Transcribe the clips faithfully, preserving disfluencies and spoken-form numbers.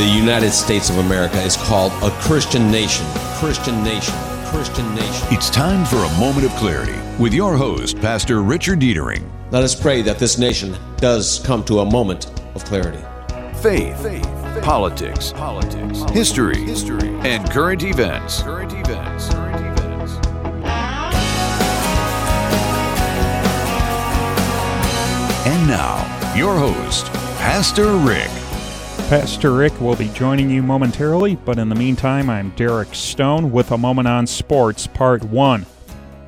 the United States of America is called a Christian nation. Christian nation. Christian nation. It's time for a moment of clarity with your host, Pastor Richard Deitering. Let us pray that this nation does come to a moment of clarity. Faith, faith, faith. Politics, politics, history, history, and current events. Current events. And now, your host, Pastor Rick. Pastor Rick will be joining you momentarily, but in the meantime, I'm Derek Stone with A Moment on Sports, Part one.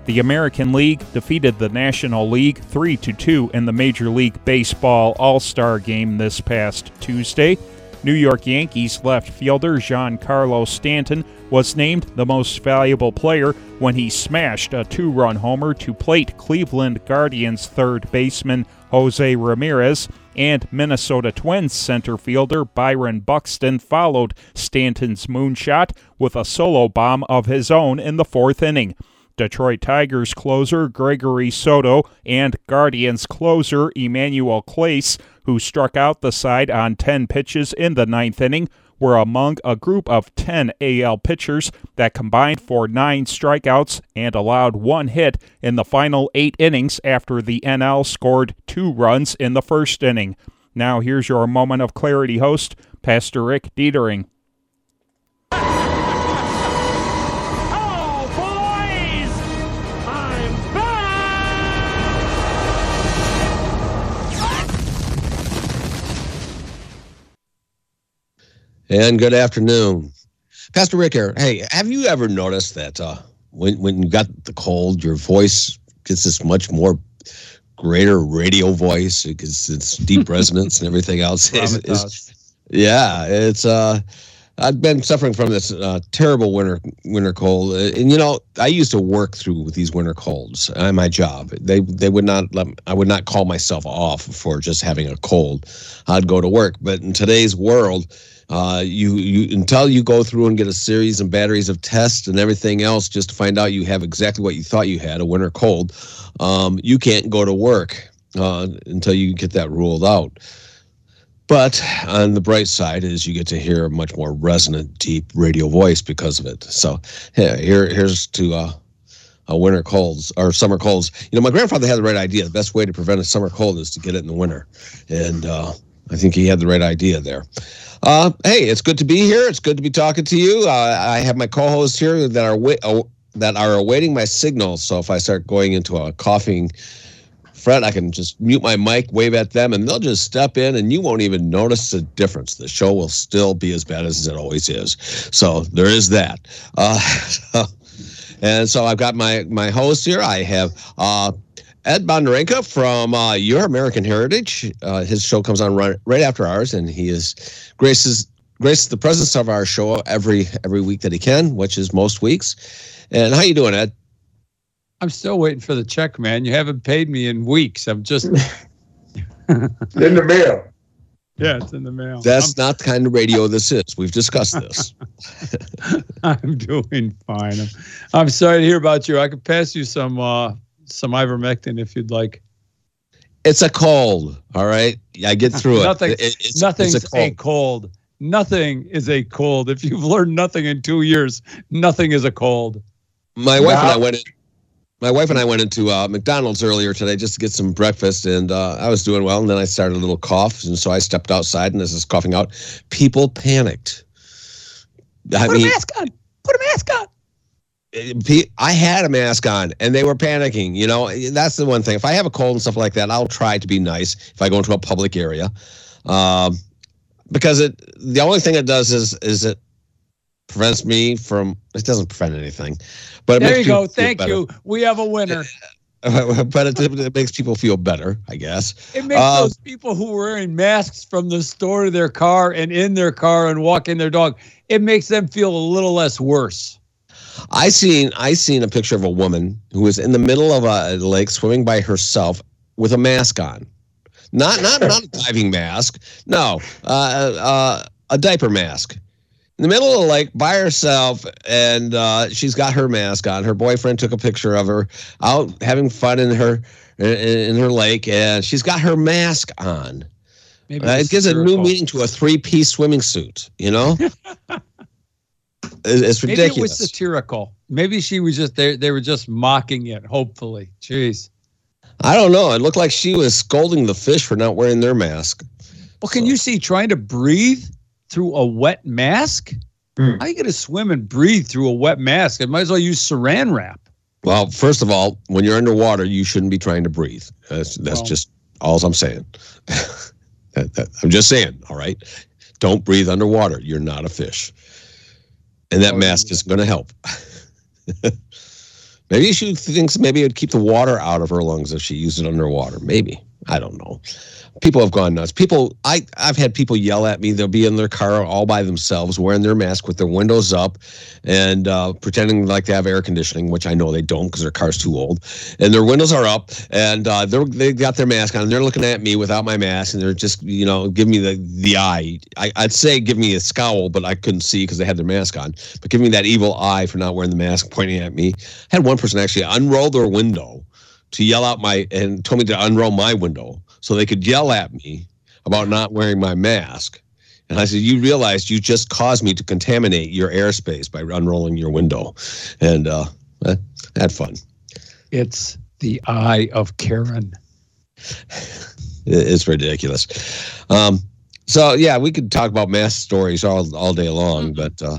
The American League defeated the National League three to two in the Major League Baseball All-Star Game this past Tuesday. New York Yankees left fielder Giancarlo Stanton was named the most valuable player when he smashed a two-run homer to plate Cleveland Guardians third baseman Jose Ramirez, and Minnesota Twins center fielder Byron Buxton followed Stanton's moonshot with a solo bomb of his own in the fourth inning. Detroit Tigers closer Gregory Soto and Guardians closer Emmanuel Clase, who struck out the side on ten pitches in the ninth inning, were among a group of ten A L pitchers that combined for nine strikeouts and allowed one hit in the final eight innings after the N L scored two runs in the first inning. Now here's your Moment of Clarity host, Pastor Rick Deitering. And good afternoon. Pastor Rick here. Hey, have you ever noticed that uh, when when you got the cold, your voice gets this much more greater radio voice because it's deep resonance and everything else? It's, it's, yeah, it's uh, I've been suffering from this uh, terrible winter winter cold, and you know I used to work through these winter colds at my job. They they would not let me, I would not call myself off for just having a cold. I'd go to work, but in today's world. Uh, you, you until you go through and get a series and batteries of tests and everything else just to find out you have exactly what you thought you had, a winter cold, um, you can't go to work uh, until you get that ruled out. But on the bright side is you get to hear a much more resonant, deep radio voice because of it. So yeah, here, here's to uh, a winter colds or summer colds. You know, my grandfather had the right idea. The best way to prevent a summer cold is to get it in the winter. And uh, I think he had the right idea there. Uh, hey, it's good to be here. It's good to be talking to you. Uh, I have my co-hosts here that are wa- uh, that are awaiting my signal. So if I start going into a coughing fret, I can just mute my mic, wave at them, and they'll just step in, and you won't even notice the difference. The show will still be as bad as it always is. So there is that. Uh, so, and so I've got my my hosts here. I have. Uh, Ed Bondarenka from uh, Your American Heritage. Uh, his show comes on right, right after ours, and he is graces graces the presence of our show every every week that he can, which is most weeks. And how you doing, Ed? I'm still waiting for the check, man. You haven't paid me in weeks. I'm just in the mail. Yeah, it's in the mail. That's I'm... not the kind of radio this is. We've discussed this. I'm doing fine. I'm, I'm sorry to hear about you. I could pass you some. Uh, some ivermectin if you'd like. It's a cold, all right? I get through nothing, it. it it's, nothing's it's a, cold. a cold. Nothing is a cold. If you've learned nothing in two years, nothing is a cold. My wife wow. and I went in, My wife and I went into uh, McDonald's earlier today just to get some breakfast, and uh, I was doing well, and then I started a little cough, and so I stepped outside, and as I was coughing out, people panicked. I Put mean, a mask on! Put a mask on! I had a mask on and they were panicking. You know, that's the one thing. If I have a cold and stuff like that, I'll try to be nice if I go into a public area. Um, because it the only thing it does is is it prevents me from it doesn't prevent anything. But it there you go. Thank you. We have a winner. But it, it makes people feel better, I guess. It makes uh, those people who were wearing masks from the store to their car and in their car and walking their dog, it makes them feel a little less worse. I seen I seen a picture of a woman who was in the middle of a lake swimming by herself with a mask on, not not not a diving mask, no, uh, uh, a diaper mask, in the middle of the lake by herself, and uh, she's got her mask on. Her boyfriend took a picture of her out having fun in her in, in her lake, and she's got her mask on. Maybe uh, it gives a new meaning to a three-piece swimming suit, you know? It's ridiculous. Maybe it was satirical. Maybe she was just, they, they were just mocking it, hopefully. Jeez. I don't know. It looked like she was scolding the fish for not wearing their mask. Well, can so. you see trying to breathe through a wet mask? Mm. How are you going to swim and breathe through a wet mask? I might as well use saran wrap. Well, first of all, when you're underwater, you shouldn't be trying to breathe. That's, that's well, just all I'm saying. that, that, I'm just saying, all right? Don't breathe underwater. You're not a fish. And that oh, mask yeah. isn't going to help. Maybe she thinks maybe it would keep the water out of her lungs if she used it underwater. Maybe. I don't know. People have gone nuts. People, I, I've had people yell at me. They'll be in their car all by themselves wearing their mask with their windows up and uh, pretending like they have air conditioning, which I know they don't because their car's too old. And their windows are up and uh, they're, they got their mask on. And they're looking at me without my mask and they're just, you know, give me the, the eye. I, I'd say give me a scowl, but I couldn't see because they had their mask on. But give me that evil eye for not wearing the mask pointing at me. I had one person actually unroll their window to yell out my, and told me to unroll my window so they could yell at me about not wearing my mask. And I said, you realize you just caused me to contaminate your airspace by unrolling your window. And uh, I had fun. It's the eye of Karen. It's ridiculous. Um, so, yeah, we could talk about mask stories all, all day long, but uh,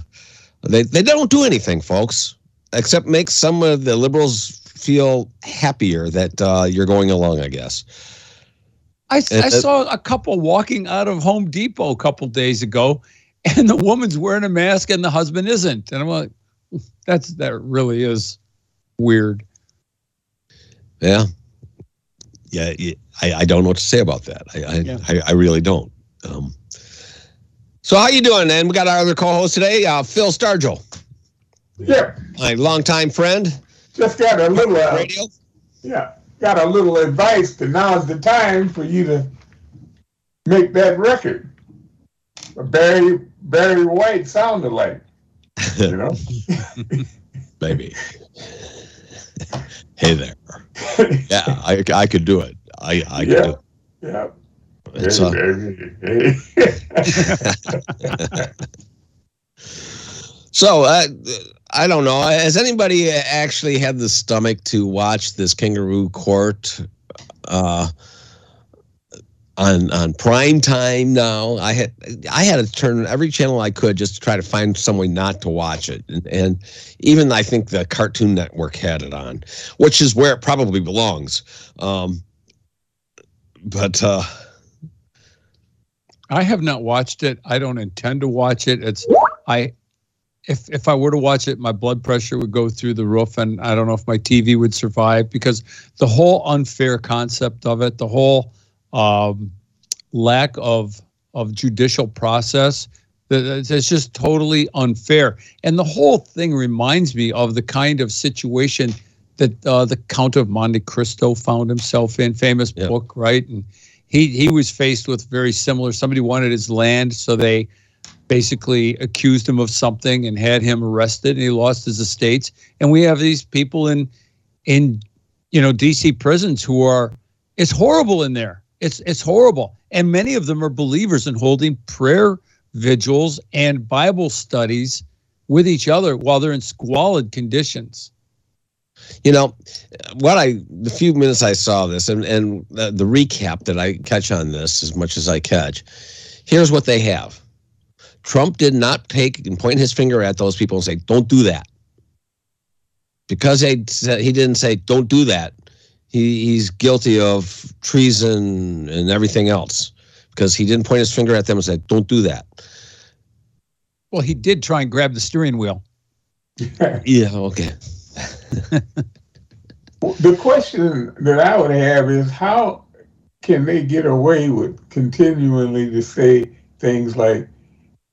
they, they don't do anything, folks, except make some of the liberals feel happier that uh, you're going along, I guess. I, I saw a couple walking out of Home Depot a couple days ago, and the woman's wearing a mask and the husband isn't. And I'm like, that's that really is weird. Yeah. Yeah, yeah. I, I don't know what to say about that. I I, yeah. I, I really don't. Um, so how you doing, man? We got our other co-host today, uh, Phil Stargel. Yeah. My longtime friend. Just got a little, uh, yeah, got a little advice that now's the time for you to make that record. A Barry, Barry White sounded like, you know? Maybe. Hey there. Yeah, I, I could do it. I, I yeah. could do it. Yeah. It's, hey, uh, Barry. So, uh, I don't know. Has anybody actually had the stomach to watch this kangaroo court uh, on on prime time now? I had I had to turn every channel I could just to try to find some way not to watch it. And, and even I think the Cartoon Network had it on, which is where it probably belongs. Um, but uh, I have not watched it. I don't intend to watch it. It's I. If if I were to watch it, my blood pressure would go through the roof, and I don't know if my T V would survive because the whole unfair concept of it, the whole um, lack of of judicial process, it's just totally unfair. And the whole thing reminds me of the kind of situation that uh, the Count of Monte Cristo found himself in, famous yep. book, right? And he he was faced with very similar. Somebody wanted his land, so they basically accused him of something and had him arrested, and he lost his estates. And we have these people in, in, you know, D C prisons who are, it's horrible in there. It's, it's horrible. And many of them are believers and holding prayer vigils and Bible studies with each other while they're in squalid conditions. You know, what I, the few minutes I saw this and, and the, the recap that I catch on this as much as I catch, here's what they have. Trump did not take and point his finger at those people and say, don't do that. Because they said, he didn't say, don't do that. He, he's guilty of treason and everything else because he didn't point his finger at them and say, don't do that. Well, he did try and grab the steering wheel. Yeah, okay. The question that I would have is how can they get away with continually to say things like,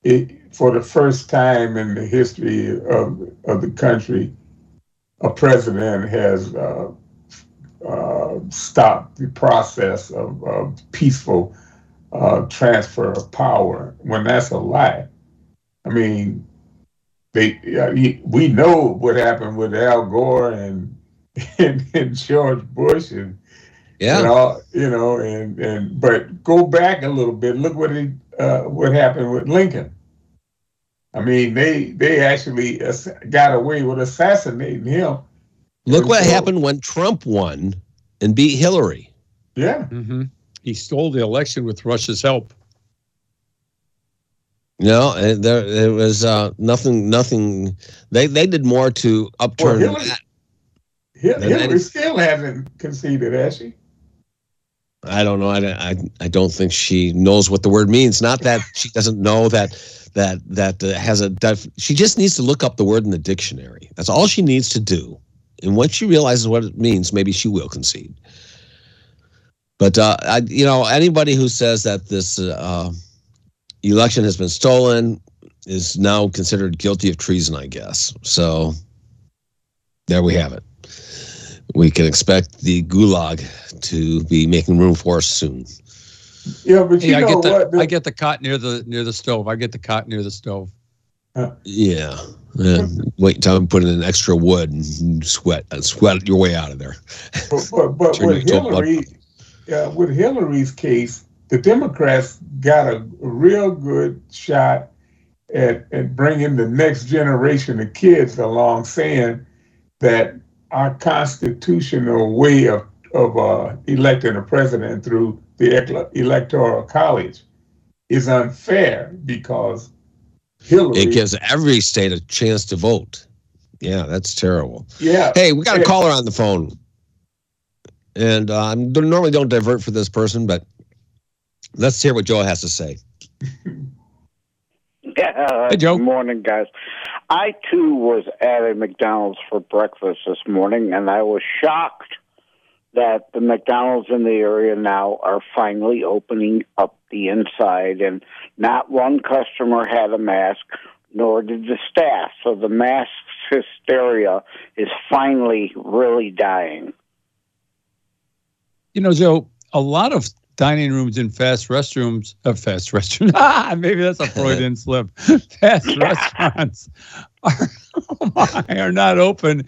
It, for the first time in the history of, of the country, a president has uh, uh, stopped the process of, of peaceful uh, transfer of power, when that's a lie. I mean, they uh, we know what happened with Al Gore and, and, and George Bush and Yeah. You know, you know, and and but go back a little bit. Look what he, uh, what happened with Lincoln. I mean, they they actually got away with assassinating him. Look what so, happened when Trump won and beat Hillary. Yeah. Mm-hmm. He stole the election with Russia's help. No, it, there it was uh, nothing. Nothing. They they did more to upturn. Well, Hillary, Hillary, Hillary, Hillary still hasn't conceded, has she? I don't know. I, I, I don't think she knows what the word means. Not that she doesn't know that that that uh, has a. Def- she just needs to look up the word in the dictionary. That's all she needs to do. And once she realizes what it means, maybe she will concede. But uh, I, you know, anybody who says that this uh, election has been stolen is now considered guilty of treason, I guess. So there we have it. We can expect the gulag to be making room for us soon. Yeah, but you hey, know I get the, what? The, I get the cot near the near the stove. I get the cot near the stove. Uh, yeah. Yeah, wait until I'm putting in extra wood and sweat and sweat your way out of there. But, but, but with, Hillary, uh, with Hillary's case, the Democrats got a real good shot at, at bringing the next generation of kids along, saying that our constitutional way of, of uh, electing a president through the Electoral College is unfair because Hillary. It gives every state a chance to vote. Yeah, that's terrible. Yeah. Hey, we got a caller on the phone. And uh, I normally don't divert for this person, but let's hear what Joe has to say. Yeah, hey, Joe. Good morning, guys. I, too, was at a McDonald's for breakfast this morning, and I was shocked that the McDonald's in the area now are finally opening up the inside, and not one customer had a mask, nor did the staff. So the mask hysteria is finally really dying. You know, Joe, a lot of dining rooms and fast restrooms, uh, fast restaurants, ah, maybe that's a Freudian slip, fast restaurants are, oh my, are not open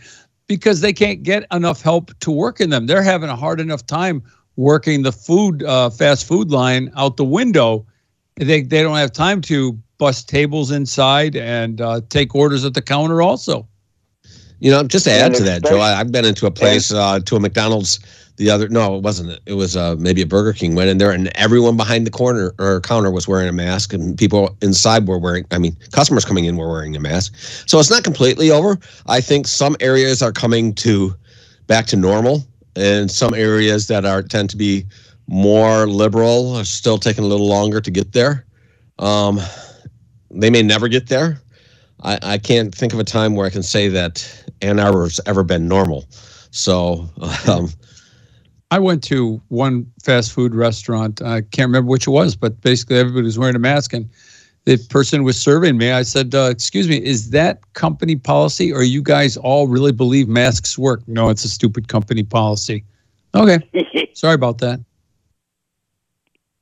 because they can't get enough help to work in them. They're having a hard enough time working the food, uh, fast food line out the window. They they don't have time to bust tables inside and uh, take orders at the counter also. You know, just to add to that, Joe, I, I've been into a place, uh, to a McDonald's the other, no, it wasn't. It was uh, maybe a Burger King went in there and everyone behind the corner or counter was wearing a mask and people inside were wearing, I mean, customers coming in were wearing a mask. So it's not completely over. I think some areas are coming to back to normal and some areas that are tend to be more liberal are still taking a little longer to get there. Um, they may never get there. I, I can't think of a time where I can say that Ann Arbor's ever been normal. So, um, I went to one fast food restaurant. I can't remember which it was, but basically everybody was wearing a mask. And the person was serving me. I said, uh, excuse me, is that company policy? Or you guys all really believe masks work? No, it's a stupid company policy. Okay. Sorry about that.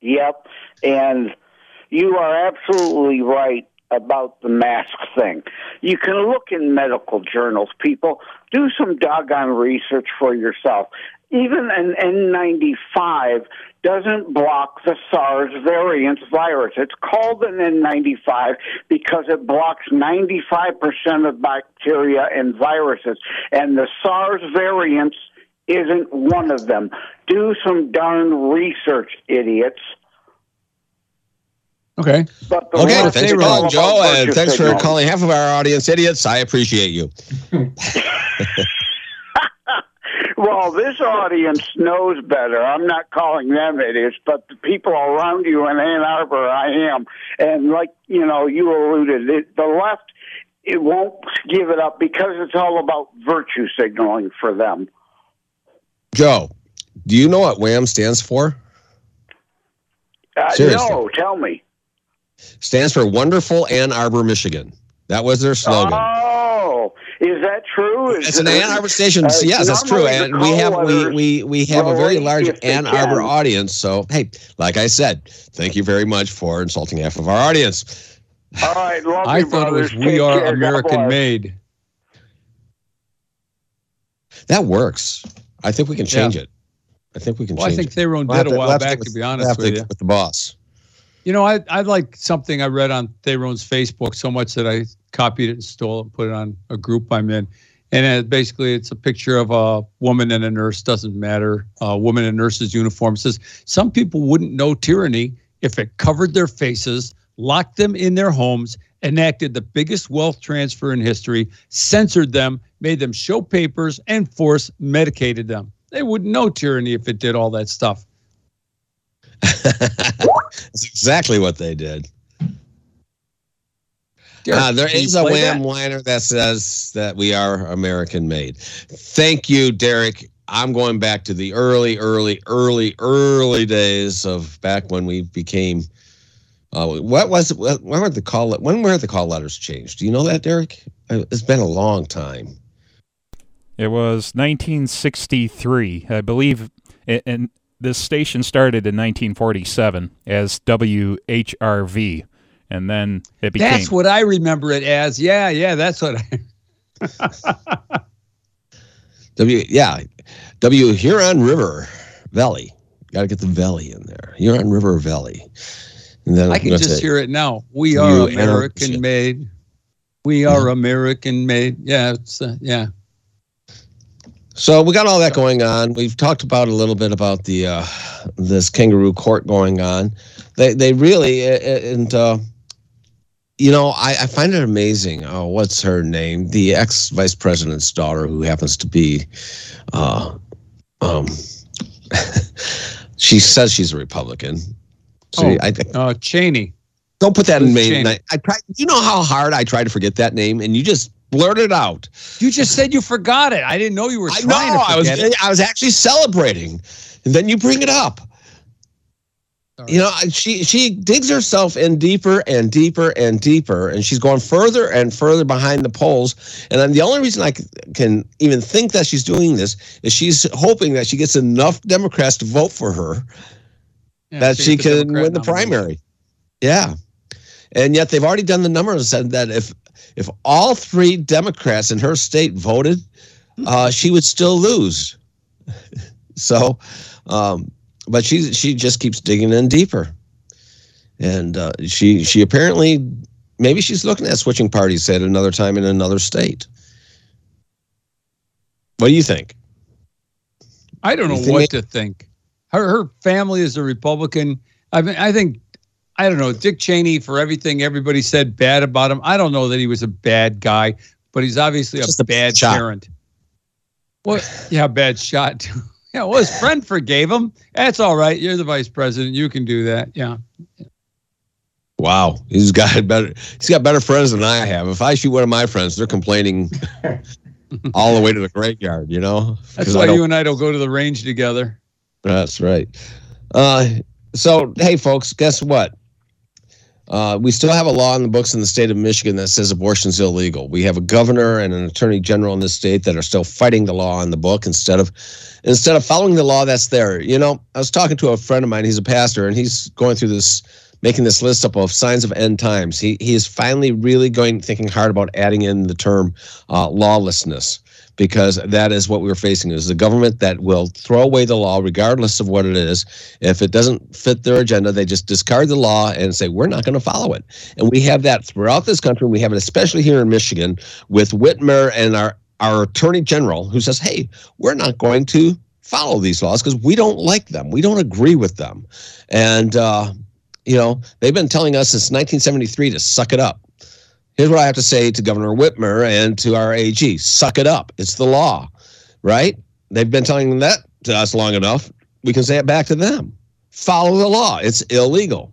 Yep. And you are absolutely right about the mask thing. You can look in medical journals, people. Do some doggone research for yourself. Even an N ninety-five doesn't block the SARS variant virus. It's called an N ninety-five because it blocks ninety-five percent of bacteria and viruses, and the SARS variant isn't one of them. Do some darn research, idiots. Okay. Okay, thanks for calling, Joe, and thanks for calling half of our audience idiots. I appreciate you. Well, this audience knows better. I'm not calling them idiots, but the people around you in Ann Arbor, I am. And like, you know, you alluded, it, the left, it won't give it up because it's all about virtue signaling for them. Joe, do you know what WHAM stands for? Uh, no, tell me. Stands for Wonderful Ann Arbor, Michigan. That was their slogan. Oh, is that true? Is it's an Ann Arbor station. Uh, yes, that's true. And we have we we we have a very large Ann Arbor audience. So hey, like I said, thank you very much for insulting half of our audience. All right, love I thought brothers. It was We Are American Made. That works. I think we can change yeah. it. I I think we can well, change it. I think Theron did a while back, to be honest with you. With the boss. You know, I, I like something I read on Theron's Facebook so much that I copied it and stole it and put it on a group I'm in. And it, basically, it's a picture of a woman and a nurse, doesn't matter, a woman in a nurse's uniform. It says, some people wouldn't know tyranny if it covered their faces, locked them in their homes, enacted the biggest wealth transfer in history, censored them, made them show papers, and force medicated them. They wouldn't know tyranny if it did all that stuff. That's exactly what they did. Uh, there is a Wham liner that says that we are American-made. Thank you, Derek. I'm going back to the early, early, early, early days of back when we became. Uh, what was it? When were the call? When were the call letters changed? Do you know that, Derek? It's been a long time. It was nineteen sixty-three, I believe, and this station started in nineteen forty-seven as W H R V. And then it became. That's what I remember it as. Yeah, yeah, that's what I. w, yeah, W Huron River Valley. Got to get the valley in there. Huron River Valley. And then I can just say, hear it now. We are American made. We are yeah. American made. Yeah, it's, uh, yeah. So we got all that going on. We've talked about a little bit about the uh, this kangaroo court going on. They they really and. Uh, You know, I, I find it amazing. Oh, what's her name? The ex-vice president's daughter, who happens to be, uh, um, she says she's a Republican. So oh, I, uh, Cheney. Don't put that Liz in Maine. I, I try. You know how hard I tried to forget that name, and you just blurted it out. You just said you forgot it. I didn't know you were trying I know, to forget I was, it. I was actually celebrating, and then you bring it up. You know, she she digs herself in deeper and deeper and deeper, and she's going further and further behind the polls. And then the only reason I can even think that she's doing this is she's hoping that she gets enough Democrats to vote for her yeah, that she can Democrat win the nominee. primary. Yeah. And yet they've already done the numbers and said that if if all three Democrats in her state voted, uh, she would still lose. So, um But she she just keeps digging in deeper, and uh, she she apparently maybe she's looking at switching parties at another time in another state. What do you think? I don't know do what they- to think. Her her family is a Republican. I mean, I think I don't know Dick Cheney for everything everybody said bad about him. I don't know that he was a bad guy, but he's obviously just a bad shot. parent. Well, yeah, bad shot too. Yeah, well, his friend forgave him. That's all right. You're the vice president. You can do that. Yeah. Wow, he's got better. He's got better friends than I have. If I shoot one of my friends, they're complaining all the way to the graveyard. You know. That's why you and I don't go to the range together. That's right. Uh, so hey, folks, guess what? Uh, we still have a law in the books in the state of Michigan that says abortion is illegal. We have a governor and an attorney general in this state that are still fighting the law in the book instead of instead of following the law that's there. You know, I was talking to a friend of mine. He's a pastor, and he's going through this, making this list up of signs of end times. He he is finally really going, thinking hard about adding in the term uh, lawlessness, because that is what we're facing, is the government that will throw away the law regardless of what it is. If it doesn't fit their agenda, they just discard the law and say, we're not going to follow it. And we have that throughout this country. We have it especially here in Michigan with Whitmer and our, our attorney general, who says, hey, we're not going to follow these laws because we don't like them. We don't agree with them. And, uh, you know, they've been telling us since nineteen seventy-three to suck it up. Here's what I have to say to Governor Whitmer and to our A G. Suck it up. It's the law, right? They've been telling them that to us long enough. We can say it back to them. Follow the law. It's illegal.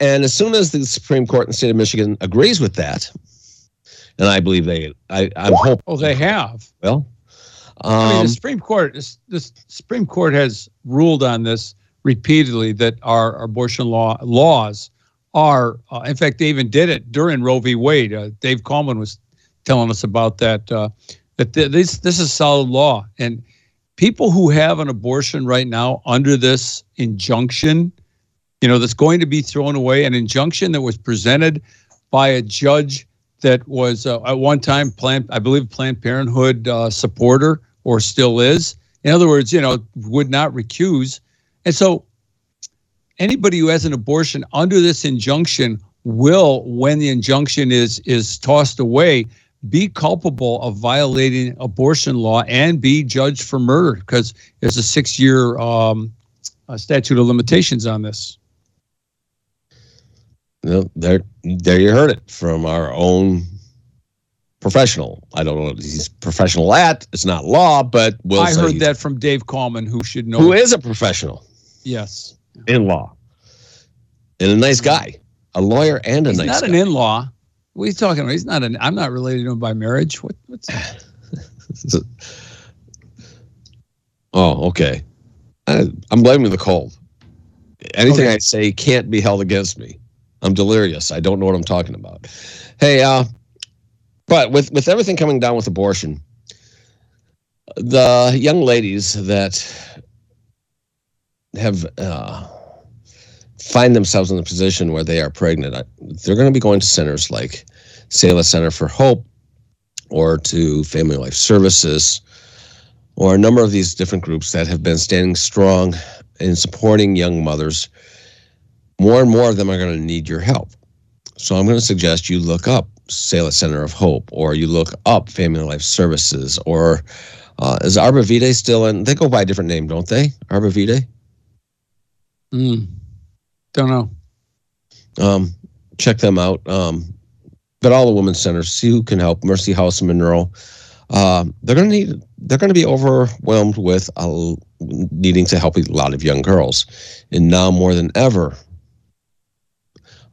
And as soon as the Supreme Court in the state of Michigan agrees with that, and I believe they, I, I'm hoping. Oh, they have. Well, um, I mean, the Supreme Court, the Supreme Court has ruled on this repeatedly, that our abortion law laws are, uh, in fact, they even did it during Roe v. Wade. Uh, Dave Coleman was telling us about that, uh, that th- this this is solid law. And people who have an abortion right now under this injunction, you know, that's going to be thrown away, an injunction that was presented by a judge that was uh, at one time, Planned, I believe, Planned Parenthood uh, supporter, or still is. In other words, you know, would not recuse. And so anybody who has an abortion under this injunction will, when the injunction is is tossed away, be culpable of violating abortion law and be judged for murder, because there's a six-year um, a statute of limitations on this. Well, there, there you heard it from our own professional. I don't know what he's professional at. It's not law, but we'll I heard that from Dave Coleman, who should know. Who is a professional. Yes. In law. And a nice guy. A lawyer and a he's nice guy. He's not an in-law. What are you talking about? He's not an, I'm not related to him by marriage. What, what's that? Oh, okay. I, I'm blaming the cold. Anything okay. I say can't be held against me. I'm delirious. I don't know what I'm talking about. Hey, uh, but with, with everything coming down with abortion, the young ladies that have uh, find themselves in the position where they are pregnant, they're going to be going to centers like Salus Center for Hope or to Family Life Services or a number of these different groups that have been standing strong in supporting young mothers. More and more of them are going to need your help. So I'm going to suggest you look up Salus Center of Hope, or you look up Family Life Services, or uh, is Arbor Vitae still in? They go by a different name, don't they? Arbor Vitae? Mm, don't know. Um, check them out. Um, but all the women's centers, see who can help. Mercy House in Monroe. Uh, they're going to need. They're going to be overwhelmed with uh, needing to help a lot of young girls, and now more than ever,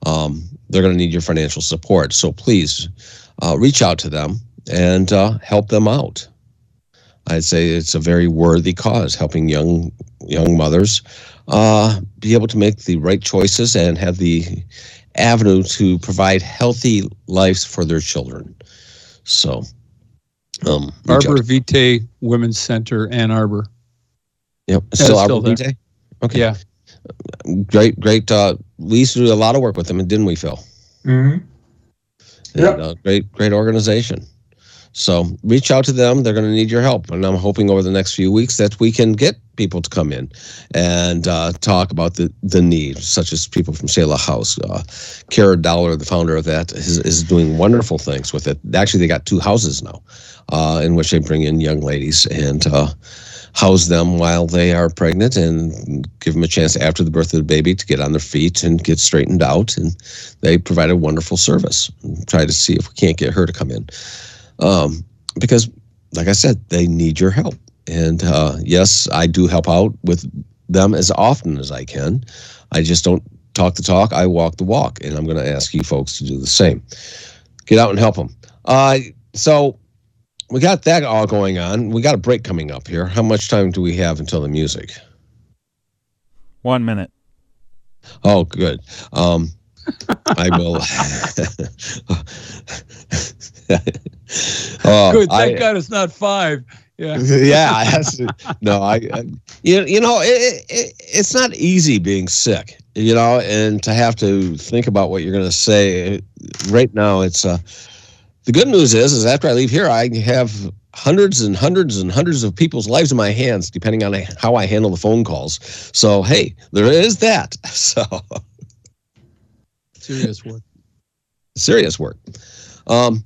um, they're going to need your financial support. So please uh, reach out to them and uh, help them out. I'd say it's a very worthy cause, helping young young mothers uh, be able to make the right choices and have the avenue to provide healthy lives for their children. So, um, Arbor Vitae Women's Center, Ann Arbor. Yep, it's still Arbor Vitae. Okay. Yeah. Great, great. Uh, we used to do a lot of work with them, didn't we, Phil? Mm-hmm. Yeah. Uh, great, great organization. So reach out to them. They're going to need your help. And I'm hoping over the next few weeks that we can get people to come in and uh, talk about the, the need, such as people from Selah House. Uh, Kara Dollar, the founder of that, is, is doing wonderful things with it. Actually, they got two houses now uh, in which they bring in young ladies and uh, house them while they are pregnant and give them a chance after the birth of the baby to get on their feet and get straightened out. And they provide a wonderful service. We'll try to see if we can't get her to come in. Um, because, like I said, they need your help. And uh, yes, I do help out with them as often as I can. I just don't talk the talk. I walk the walk. And I'm going to ask you folks to do the same. Get out and help them. Uh, so we got that all going on. We got a break coming up here. How much time do we have until the music? One minute. Oh, good. Um, I will... uh, Good, thank I, God it's not five. Yeah, yeah. No, I, I. You you know it, it it's not easy being sick, you know, and to have to think about what you're going to say. Right now, it's uh, the good news is is after I leave here, I have hundreds and hundreds and hundreds of people's lives in my hands, depending on how I handle the phone calls. So hey, there is that. So serious work. Serious work. Um.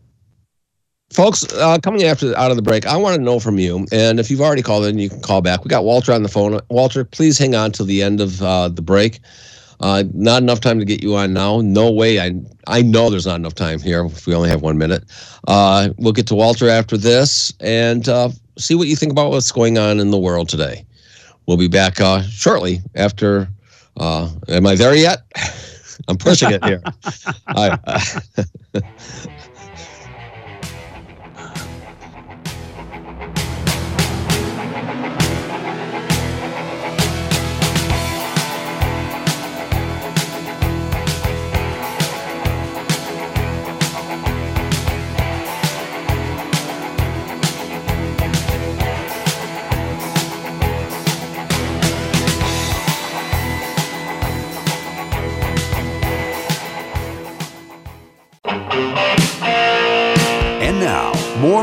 Folks, uh, coming after out of the break, I want to know from you, and if you've already called in, you can call back. We got Walter on the phone. Walter, please hang on till the end of uh, the break. Uh, not enough time to get you on now. No way. I I know there's not enough time here if we only have one minute. Uh, we'll get to Walter after this and uh, see what you think about what's going on in the world today. We'll be back uh, shortly after. Uh, am I there yet? I'm pushing it here. I, uh,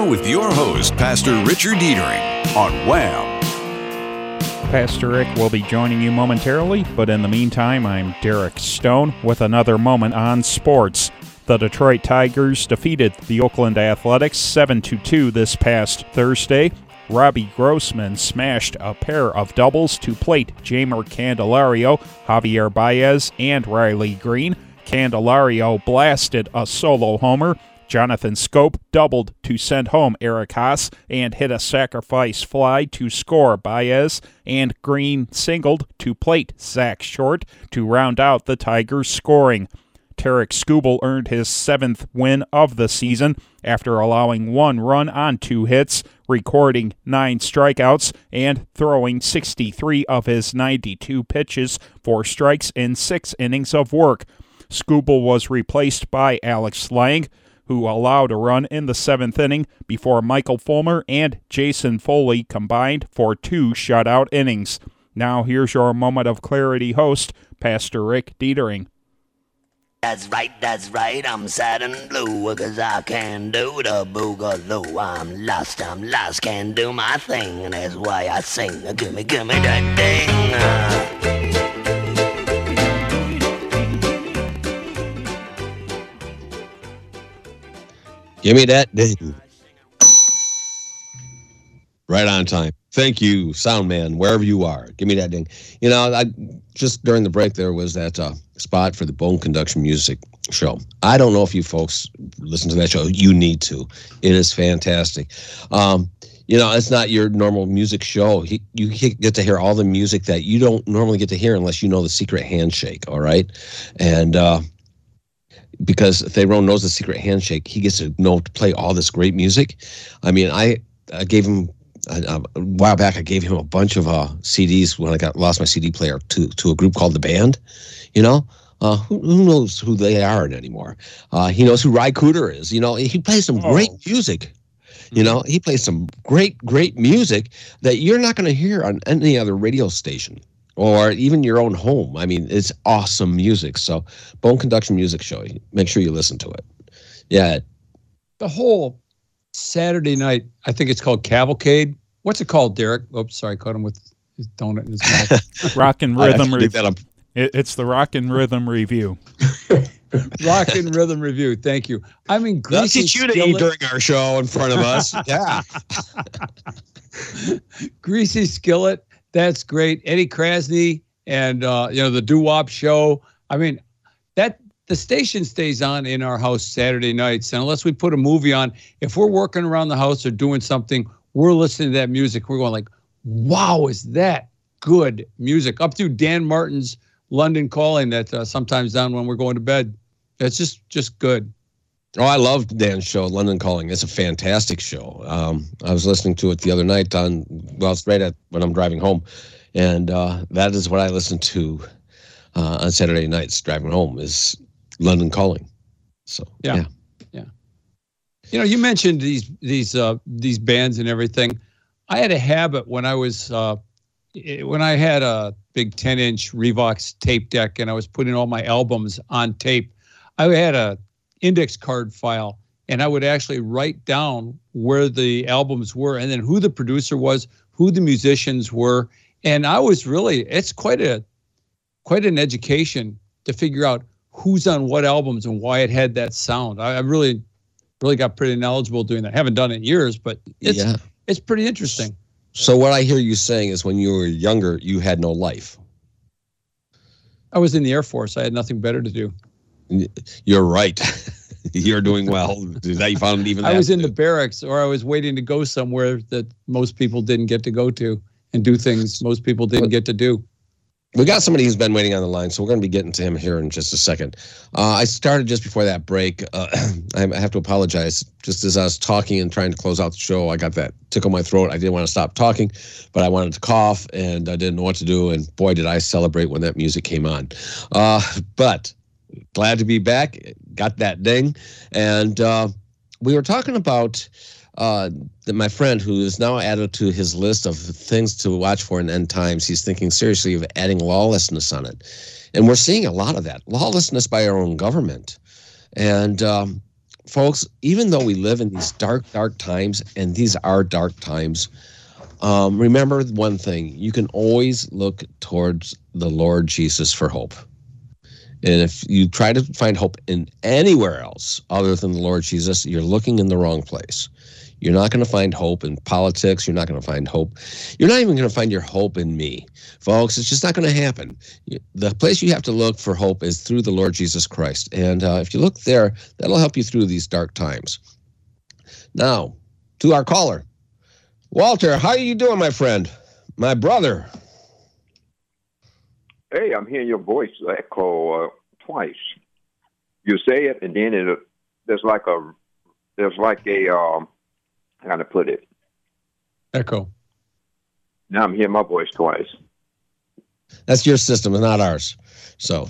With your host, Pastor Richard Deitering, on WHAM. Pastor Rick will be joining you momentarily, but in the meantime, I'm Derek Stone with another moment on sports. The Detroit Tigers defeated the Oakland Athletics seven to two this past Thursday. Robbie Grossman smashed a pair of doubles to plate Jamer Candelario, Javier Baez, and Riley Green. Candelario blasted a solo homer. Jonathan Scope doubled to send home Eric Haas and hit a sacrifice fly to score Baez, and Green singled to plate Zach Short to round out the Tigers' scoring. Tarik Skubal earned his seventh win of the season after allowing one run on two hits, recording nine strikeouts, and throwing sixty-three of his ninety-two pitches for strikes in six innings of work. Skubal was replaced by Alex Lang, who allowed a run in the seventh inning before Michael Fulmer and Jason Foley combined for two shutout innings. Now here's your Moment of Clarity host, Pastor Rick Deitering. That's right, that's right, I'm sad and blue, cause I can do the boogaloo. I'm lost, I'm lost, can't do my thing, and that's why I sing. Gimme, gimme that ding. Gimme that ding. Right on time. Thank you, sound man, wherever you are. Give me that ding. You know, I just during the break there was that uh, spot for the Bone Conduction Music Show. I don't know if you folks listen to that show. You need to. It is fantastic. Um, you know, it's not your normal music show. You, you get to hear all the music that you don't normally get to hear unless you know the secret handshake, all right? And uh, because Theron knows the secret handshake, he gets to know to play all this great music. I mean, I, I gave him... Uh, a while back, I gave him a bunch of uh, C Ds when I got lost my C D player to, to a group called The Band. You know, uh, who, who knows who they are anymore? Uh, he knows who Ry Cooder is. You know, he plays some oh. great music. You know, he plays some great, great music that you're not going to hear on any other radio station or even your own home. I mean, it's awesome music. So, Bone Conduction Music Show. Make sure you listen to it. Yeah, the whole Saturday night, I think it's called Cavalcade. What's it called, Derek? Oops, sorry, I caught him with his donut in his mouth. Rock and Rhythm Review. It, it's the Rock and Rhythm Review. Rock and Rhythm Review. Thank you. I'm in Greasy Skillet. You to eat during our show in front of us. Yeah. Greasy Skillet. That's great. Eddie Krasny and uh, you know the doo-wop show. I mean, that. The station stays on in our house Saturday nights, and unless we put a movie on, if we're working around the house or doing something, we're listening to that music. We're going like, wow, is that good music? Up through Dan Martin's London Calling that uh, sometimes on when we're going to bed. It's just just good. Oh, I love Dan's show, London Calling. It's a fantastic show. Um, I was listening to it the other night on, well, it's right at when I'm driving home, and uh, that is what I listen to uh, on Saturday nights driving home is London Calling. So, yeah. yeah. Yeah. You know, you mentioned these these uh, these bands and everything. I had a habit when I was uh, when I had a big ten-inch Revox tape deck and I was putting all my albums on tape. I had a index card file and I would actually write down where the albums were and then who the producer was, who the musicians were, and I was really it's quite a quite an education to figure out who's on what albums and why it had that sound. I, I really, really got pretty knowledgeable doing that. I haven't done it in years, but it's yeah. it's pretty interesting. So what I hear you saying is when you were younger, you had no life. I was in the Air Force. I had nothing better to do. You're right. You're doing well. That you found even that I was in the barracks or I was waiting to go somewhere that most people didn't get to go to and do things most people didn't get to do. We got somebody who's been waiting on the line, so we're going to be getting to him here in just a second. Uh, I started just before that break. Uh, I have to apologize. Just as I was talking and trying to close out the show, I got that tickle in my throat. I didn't want to stop talking, but I wanted to cough, and I didn't know what to do, and boy, did I celebrate when that music came on. Uh, but glad to be back. Got that ding. And uh, we were talking about Uh, that my friend, who is now added to his list of things to watch for in end times, he's thinking seriously of adding lawlessness on it. And we're seeing a lot of that, lawlessness by our own government. And um, folks, even though we live in these dark, dark times, and these are dark times, Um, remember one thing, you can always look towards the Lord Jesus for hope. And if you try to find hope in anywhere else other than the Lord Jesus, you're looking in the wrong place. You're not going to find hope in politics. You're not going to find hope. You're not even going to find your hope in me. Folks, it's just not going to happen. The place you have to look for hope is through the Lord Jesus Christ. And uh, if you look there, that'll help you through these dark times. Now, to our caller. Walter, how are you doing, my friend? My brother. Hey, I'm hearing your voice echo uh, twice. You say it, and then it, there's like a, there's like a, um, how to put it? Echo. Now I'm hearing my voice twice. That's your system and not ours. So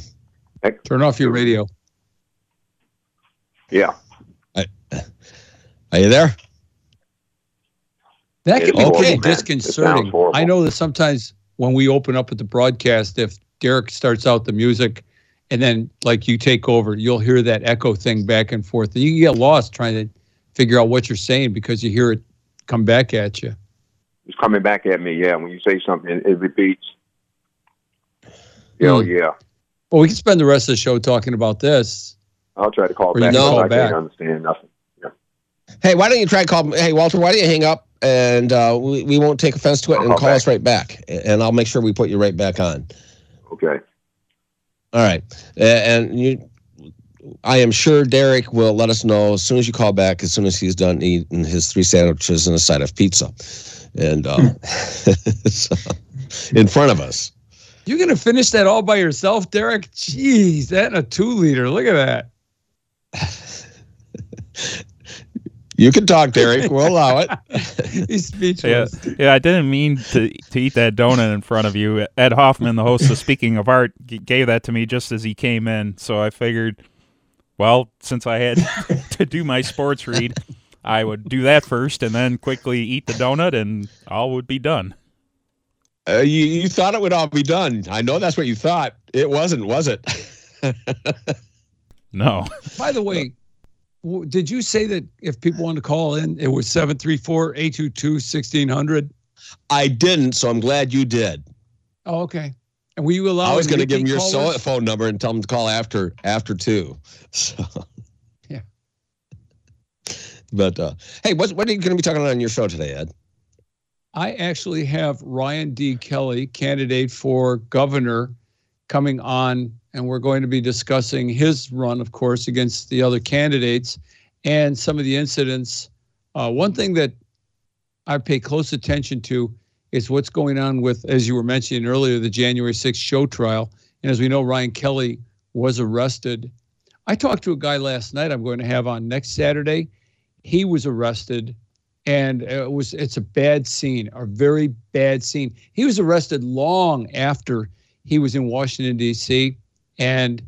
e- turn off your radio. Yeah. I, are you there? That can be okay, disconcerting. I know that sometimes when we open up at the broadcast, if Derek starts out the music and then like you take over, you'll hear that echo thing back and forth. And you can get lost trying to figure out what you're saying because you hear it come back at you. It's coming back at me, yeah. When you say something, it repeats. Oh, mm. yeah. Well, we can spend the rest of the show talking about this. I'll try to call back. No, I back. can't understand nothing. Yeah. Hey, why don't you try to call? Hey, Walter, why don't you hang up? And uh, we, we won't take offense to it, I'll and call back. us right back. And I'll make sure we put you right back on. Okay. All right. And you, I am sure Derek will let us know as soon as you call back, as soon as he's done eating his three sandwiches and a side of pizza. And uh, so, in front of us. You're going to finish that all by yourself, Derek? Jeez, that and a two-liter. Look at that. You can talk, Derek. We'll allow it. He's speechless. Yeah, yeah, I didn't mean to to eat that donut in front of you. Ed Hoffman, the host of Speaking of Art, g- gave that to me just as he came in. So I figured, well, since I had to do my sports read, I would do that first and then quickly eat the donut and all would be done. Uh, you, you thought it would all be done. I know that's what you thought. It wasn't, was it? No. By the way, did you say that if people want to call in, it was seven three four, eight two two, one six zero zero? I didn't, so I'm glad you did. Oh, okay. And were you allowed? I was going to give them your callers? phone number and tell them to call after after two. So. Yeah. But uh, hey, what what are you going to be talking about on your show today, Ed? I actually have Ryan D. Kelly, candidate for governor, coming on. And we're going to be discussing his run, of course, against the other candidates and some of the incidents. Uh, one thing that I pay close attention to is what's going on with, as you were mentioning earlier, the January sixth show trial. And as we know, Ryan Kelly was arrested. I talked to a guy last night I'm going to have on next Saturday. He was arrested, and it was it's a bad scene, a very bad scene. He was arrested long after he was in Washington, D C, and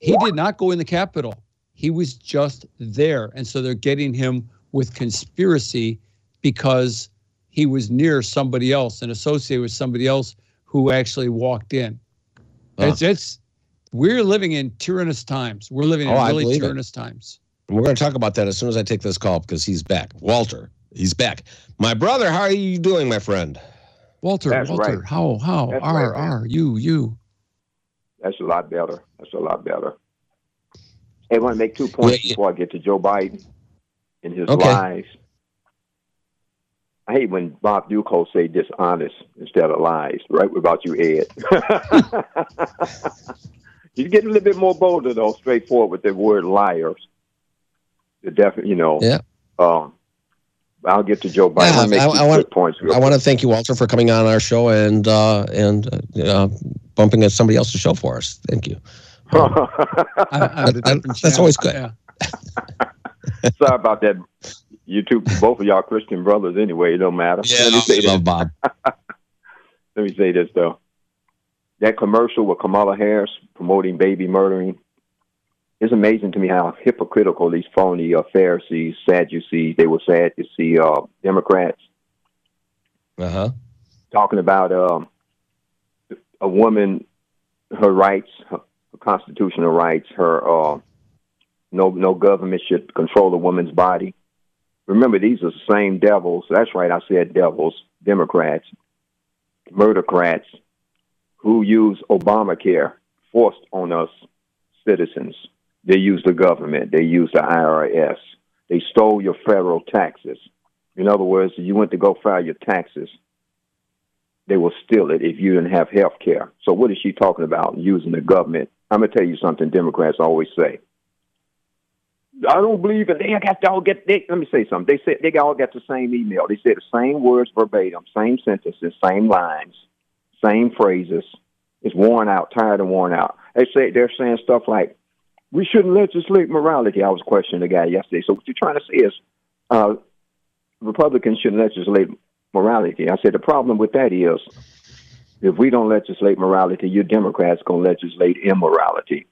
he did not go in the Capitol. He was just there. And so they're getting him with conspiracy because he was near somebody else and associated with somebody else who actually walked in. Huh. It's, it's We're living in tyrannous times. We're living in oh, really tyrannous it. times. We're going to talk about that as soon as I take this call because he's back. Walter, he's back. My brother, how are you doing, my friend? Walter, That's Walter, right. how, how, That's R, right, R, you, you. That's a lot better. That's a lot better. Hey, I want to make two points yeah, yeah. before I get to Joe Biden and his okay. lies. I hate when Bob Duclos say dishonest instead of lies. Right about you, Ed. He's getting a little bit more bolder, though, straightforward with the word liars. The defi- you know. Yeah. Um, I'll get to Joe Biden. Yeah, make I, I, want, points I want to thank you, Walter, for coming on our show and uh, and uh, bumping at somebody else's show for us. Thank you. Um, I, I, I, that's always good. Yeah. Sorry about that. You two, both of y'all Christian brothers anyway. It don't matter. Yeah, Let me say love Bob. Let me say this, though. That commercial with Kamala Harris promoting baby murdering, it's amazing to me how hypocritical these phony uh, Pharisees, Sadducees, they were Sadducee uh, Democrats. Uh-huh. Talking about um, a woman, her rights, her constitutional rights, her uh, no no government should control a woman's body. Remember, these are the same devils. That's right, I said devils. Democrats, murdercrats, who use Obamacare forced on us citizens. They use the government. They use the I R S. They stole your federal taxes. In other words, you went to go file your taxes. They will steal it if you didn't have health care. So what is she talking about, using the government? I'm going to tell you something Democrats always say. I don't believe it. They got to all get, they, let me say something. They said they all got the same email. They said the same words verbatim, same sentences, same lines, same phrases. It's worn out, tired and worn out. They say, they're saying stuff like, we shouldn't legislate morality. I was questioning the guy yesterday. So what you're trying to say is uh, Republicans shouldn't legislate morality. I said the problem with that is if we don't legislate morality, your Democrats going to legislate immorality.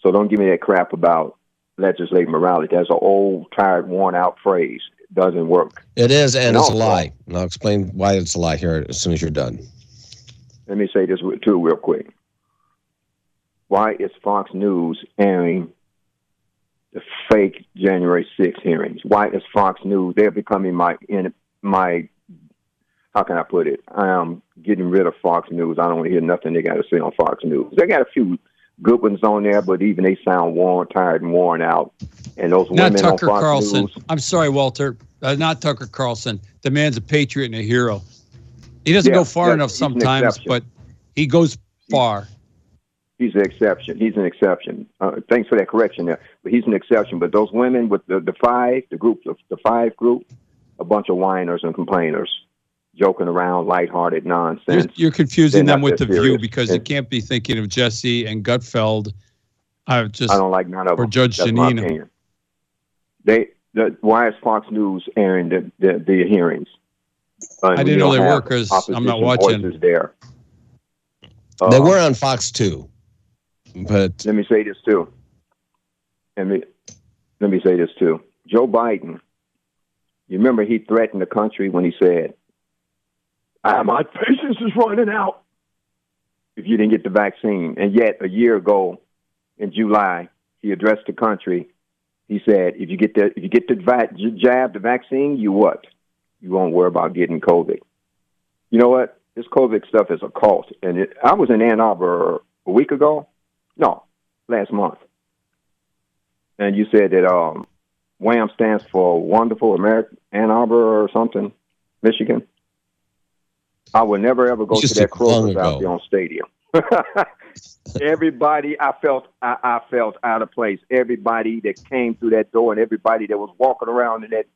So don't give me that crap about legislate morality. That's an old, tired, worn-out phrase. It doesn't work. It is, and, and it's also a lie. And I'll explain why it's a lie here as soon as you're done. Let me say this, too, real quick. Why is Fox News airing the fake January sixth hearings? Why is Fox News? They're becoming my, in my, how can I put it? I'm getting rid of Fox News. I don't want to hear nothing they got to say on Fox News. They got a few good ones on there, but even they sound worn, tired, and worn out. And those not women Tucker on Fox Carlson. News. I'm sorry, Walter. Uh, not Tucker Carlson. The man's a patriot and a hero. He doesn't yeah, go far enough sometimes, but he goes far. He's an exception. He's an exception. Uh, thanks for that correction there. But he's an exception. But those women with the, the five, the group, the, the five group, a bunch of whiners and complainers, joking around, lighthearted nonsense. You're, you're confusing them with The View because you can't be thinking of Jesse and Gutfeld. I just I don't like none of them. Or Judge Janino. They the, why is Fox News airing the the, the hearings? Uh, I didn't know they were because I'm not watching. There. Uh, they were on Fox too, but let me say this too. Let me let me say this too. Joe Biden, you remember he threatened the country when he said, Uh, my patience is running out if you didn't get the vaccine. And yet a year ago in July, he addressed the country. He said, if you get the, if you get the va- jab, the vaccine, you what? You won't worry about getting COVID. You know what? This COVID stuff is a cult. And it, I was in Ann Arbor a week ago. No, last month. And you said that um, WHAM stands for Wonderful America, Ann Arbor or something, Michigan. I will never, ever go just to that Kroger out there on Stadium. Everybody, I felt I, I felt out of place. Everybody that came through that door and everybody that was walking around in that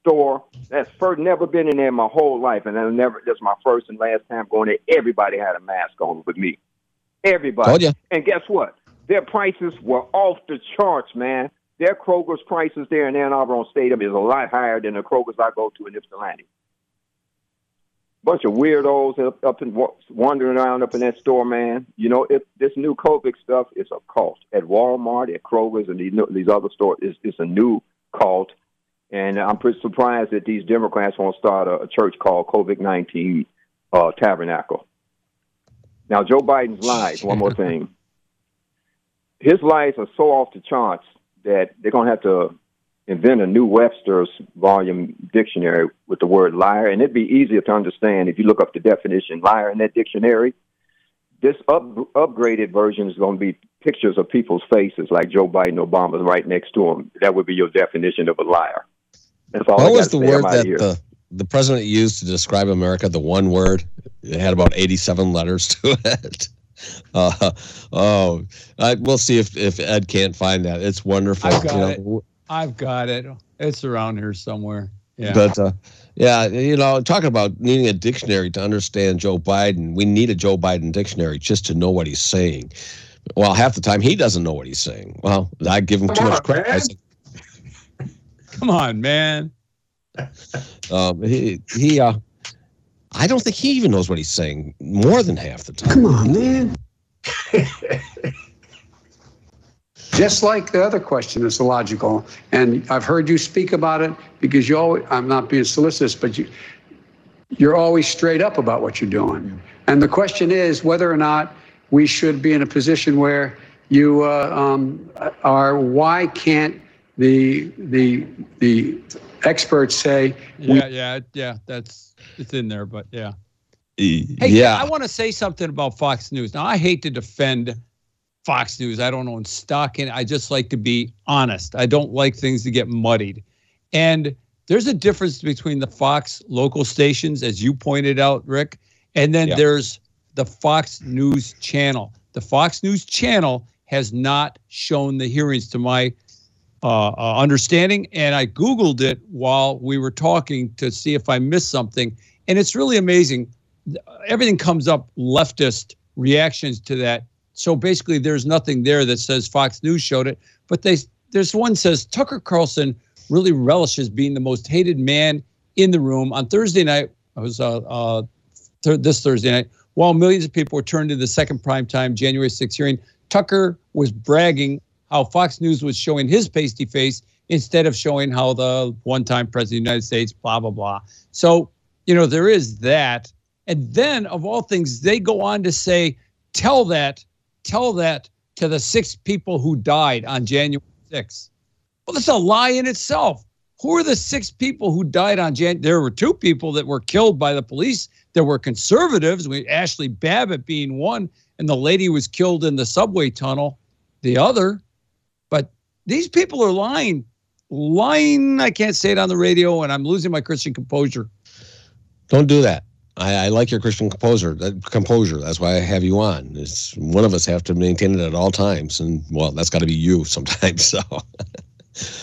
store, that's first, never been in there my whole life. And I never, that's my first and last time going there. Everybody had a mask on with me. Everybody. Told ya. And guess what? Their prices were off the charts, man. Their Kroger's prices there in Ann Arbor on Stadium is a lot higher than the Kroger's I go to in Ypsilanti. Bunch of weirdos up, up and wandering around up in that store, man. You know, it, this new COVID stuff is a cult. At Walmart, at Kroger's, and these, these other stores, it's, it's a new cult. And I'm pretty surprised that these Democrats won't start a, a church called COVID nineteen uh, Tabernacle. Now, Joe Biden's lies, one more thing. His lies are so off the charts that they're going to have to invent a new Webster's volume dictionary with the word liar, and it'd be easier to understand if you look up the definition liar in that dictionary. This up, upgraded version is going to be pictures of people's faces, like Joe Biden, Obama's right next to him. That would be your definition of a liar. That's all. What was the word that the, the president used to describe America? The one word. It had about eighty-seven letters to it. Uh, oh, I, we'll see if, if Ed can't find that. It's wonderful. I've got you know, it. I've got it. It's around here somewhere. Yeah. But, uh, yeah, you know, talking about needing a dictionary to understand Joe Biden, we need a Joe Biden dictionary just to know what he's saying. Well, half the time he doesn't know what he's saying. Well, I give him Come too on, much credit. I say, Come on, man. Um, he, he uh, I don't think he even knows what he's saying more than half the time. Come on, man. Just like the other question, it's illogical, and I've heard you speak about it because you always, I'm not being solicitous, but you, you're always straight up about what you're doing. And the question is whether or not we should be in a position where you uh, um, are, why can't the the the experts say. Yeah, we- yeah, yeah. That's it's in there, but yeah. Hey, yeah. I want to say something about Fox News. Now, I hate to defend Fox News. I don't own stock in it. I just like to be honest. I don't like things to get muddied. And there's a difference between the Fox local stations, as you pointed out, Rick, and then yeah. there's the Fox News channel. The Fox News channel has not shown the hearings to my uh, uh, understanding. And I Googled it while we were talking to see if I missed something. And it's really amazing. Everything comes up leftist reactions to that. So basically there's nothing there that says Fox News showed it, but they, there's one says Tucker Carlson really relishes being the most hated man in the room. On Thursday night, I was uh, uh, th- this Thursday night, while millions of people were turned to the second primetime January sixth hearing, Tucker was bragging how Fox News was showing his pasty face instead of showing how the one-time president of the United States, blah, blah, blah. So, you know, there is that. And then, of all things, they go on to say, tell that, tell that to the six people who died on January sixth. Well, that's a lie in itself. Who are the six people who died on January? There were two people that were killed by the police that were conservatives, with Ashley Babbitt being one, and the lady was killed in the subway tunnel, the other. But these people are lying. Lying, I can't say it on the radio, and I'm losing my Christian composure. Don't do that. I, I like your Christian composer, that composure. That's why I have you on. It's one of us have to maintain it at all times, and well, that's got to be you sometimes. So,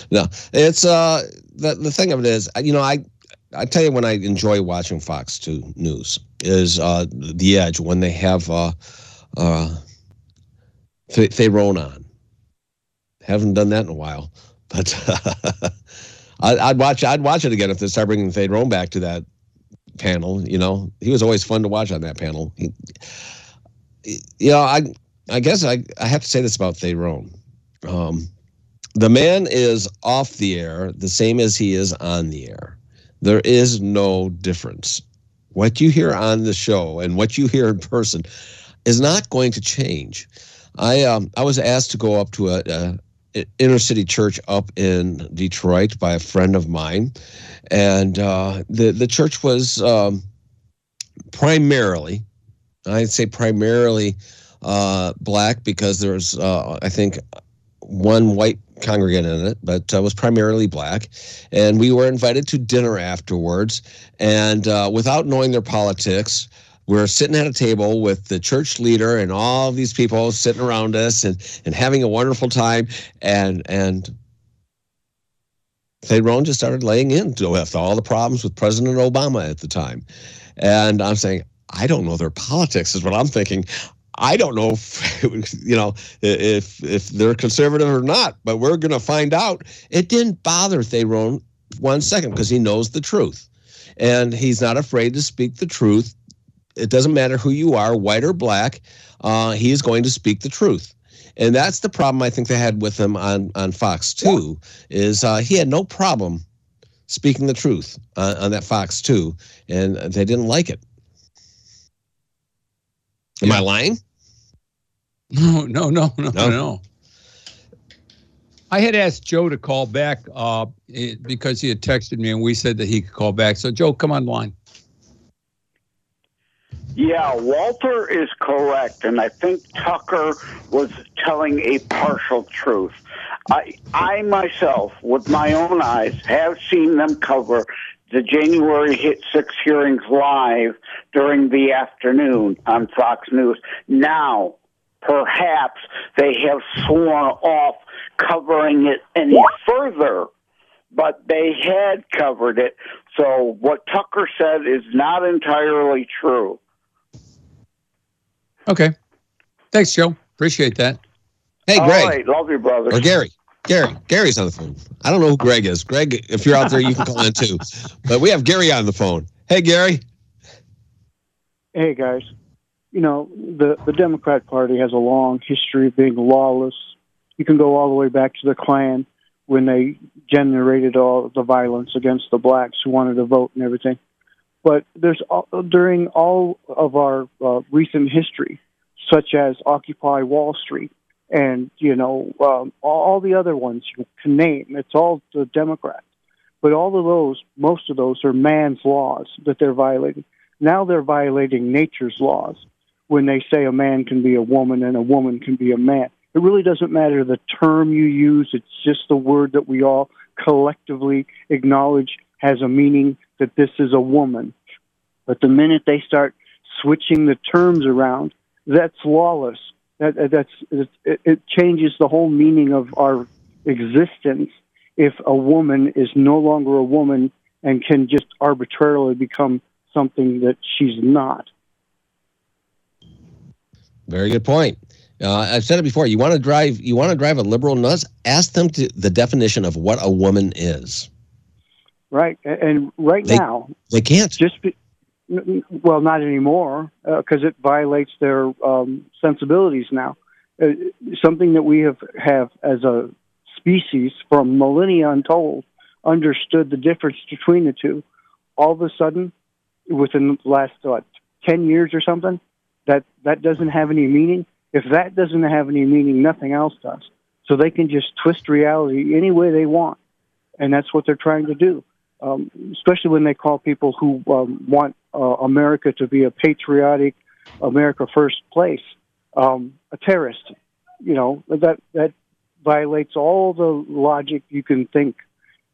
no, it's uh, the the thing of it is, you know, I I tell you when I enjoy watching Fox two News is uh, The Edge when they have uh, uh, Th- Theron on. Haven't done that in a while, but I, I'd watch I'd watch it again if they start bringing Theron back to that panel. You know, he was always fun to watch on that panel. He, you know, I I guess I, I have to say this about Theron. Um, the man is off the air the same as he is on the air. There is no difference. What you hear on the show and what you hear in person is not going to change. I um, I was asked to go up to a, a inner city church up in Detroit by a friend of mine. And uh, the, the church was um, primarily, I'd say primarily uh, black because there was, uh, I think, one white congregant in it, but uh, was primarily black. And we were invited to dinner afterwards. And uh, without knowing their politics, we're sitting at a table with the church leader and all these people sitting around us and, and having a wonderful time. And and Theron just started laying into all the problems with President Obama at the time. And I'm saying, I don't know their politics is what I'm thinking. I don't know if, you know, if if they're conservative or not, but we're going to find out. It didn't bother Theron one second because he knows the truth. And he's not afraid to speak the truth. It doesn't matter who you are, white or black, uh, he is going to speak the truth. And that's the problem I think they had with him on, on Fox two, is uh, he had no problem speaking the truth on, on that Fox two, and they didn't like it. Am yeah. I lying? No, no, no, no, no, no. I had asked Joe to call back uh, because he had texted me, and we said that he could call back. So, Joe, come online. Yeah, Walter is correct, and I think Tucker was telling a partial truth. I, I myself, with my own eyes, have seen them cover the January sixth hearings live during the afternoon on Fox News. Now, perhaps they have sworn off covering it any further, but they had covered it, so what Tucker said is not entirely true. Okay. Thanks, Joe. Appreciate that. Hey, Greg. All right. Love you, brother. Or Gary. Gary. Gary's on the phone. I don't know who Greg is. Greg, if you're out there, you can call in too. But we have Gary on the phone. Hey, Gary. Hey, guys. You know, the, the Democrat Party has a long history of being lawless. You can go all the way back to the Klan when they generated all the violence against the blacks who wanted to vote and everything. But there's during all of our uh, recent history, such as Occupy Wall Street and, you know, um, all the other ones you can name, it's all the Democrats. But all of those, most of those are man's laws that they're violating. Now they're violating nature's laws when they say a man can be a woman and a woman can be a man. It really doesn't matter the term you use. It's just the word that we all collectively acknowledge has a meaning that this is a woman. But the minute they start switching the terms around, that's lawless. That, that's it, it changes the whole meaning of our existence if a woman is no longer a woman and can just arbitrarily become something that she's not. Very good point. Uh, I've said it before. You want to drive. You want to drive a liberal nuts. Ask them to the definition of what a woman is. Right, and right they, now they can't. Just be, well, not anymore, because uh, it violates their um, sensibilities now. Uh, something that we have, have as a species from millennia untold understood the difference between the two. All of a sudden, within the last what, ten years or something, that that doesn't have any meaning. If that doesn't have any meaning, nothing else does. So they can just twist reality any way they want, and that's what they're trying to do, um, especially when they call people who um, want uh, America to be a patriotic, America first place, um, a terrorist. You know, that that violates all the logic you can think,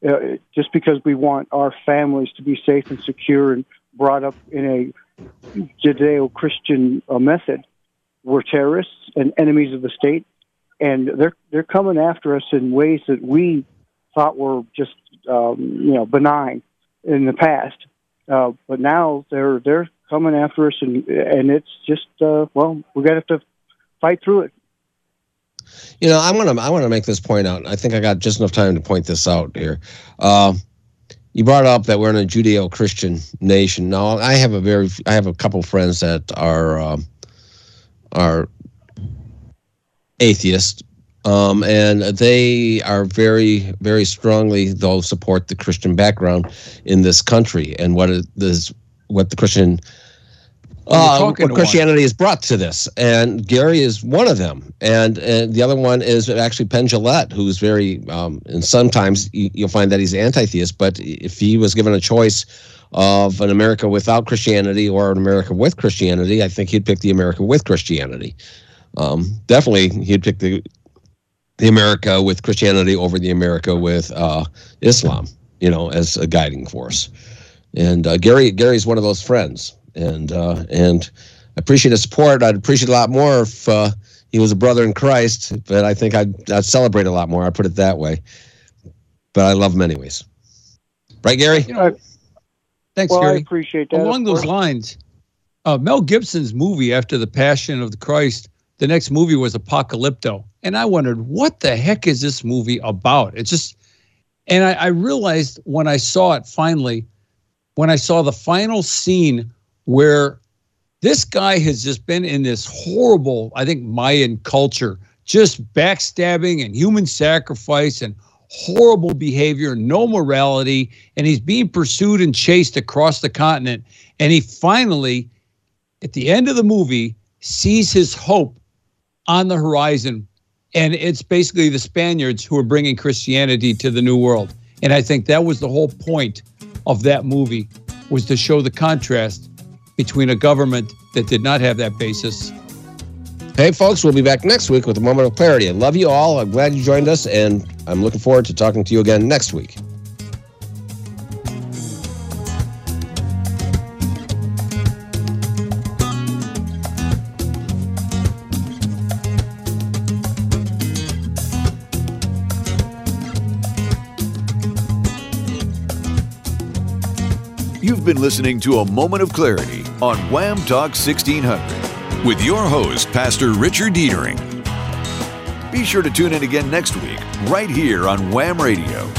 uh, just because we want our families to be safe and secure and brought up in a Judeo-Christian uh, method. We're terrorists and enemies of the state, and they're they're coming after us in ways that we thought were just um, you know benign in the past, uh, but now they're they're coming after us, and and it's just uh, well we're gonna have to fight through it. You know, I want to I want to make this point out. I think I got just enough time to point this out here. Uh, You brought up that we're in a Judeo-Christian nation. Now, I have a very I have a couple friends that are. Um, are atheists, um, and they are very, very strongly, though, support the Christian background in this country and what it is, what the Christian uh, what Christianity has brought to this. And Gary is one of them, and, and the other one is actually Penn Jillette, who's very, um, and sometimes you'll find that he's anti-theist, but if he was given a choice of an America without Christianity or an America with Christianity, I think he'd pick the America with Christianity. Um, definitely, he'd pick the the America with Christianity over the America with uh, Islam, you know, as a guiding force. And uh, Gary Gary's one of those friends, and uh, and I appreciate his support. I'd appreciate a lot more if uh, he was a brother in Christ, but I think I'd, I'd celebrate a lot more. I put it that way. But I love him anyways. Right, Gary? Yeah. Thanks, well, Gary. I appreciate that. Along those lines, uh, Mel Gibson's movie after The Passion of the Christ, the next movie was Apocalypto. And I wondered, what the heck is this movie about? It's just, and I, I realized when I saw it finally, when I saw the final scene where this guy has just been in this horrible, I think, Mayan culture, just backstabbing and human sacrifice and horrible behavior, no morality, and he's being pursued and chased across the continent. And he finally, at the end of the movie, sees his hope on the horizon. And it's basically the Spaniards who are bringing Christianity to the New World. And I think that was the whole point of that movie, was to show the contrast between a government that did not have that basis. Hey, folks, we'll be back next week with a Moment of Clarity. I love you all. I'm glad you joined us, and I'm looking forward to talking to you again next week. You've been listening to a Moment of Clarity on Wham Talk sixteen hundred. With your host, Pastor Richard Deitering. Be sure to tune in again next week, right here on Wham Radio.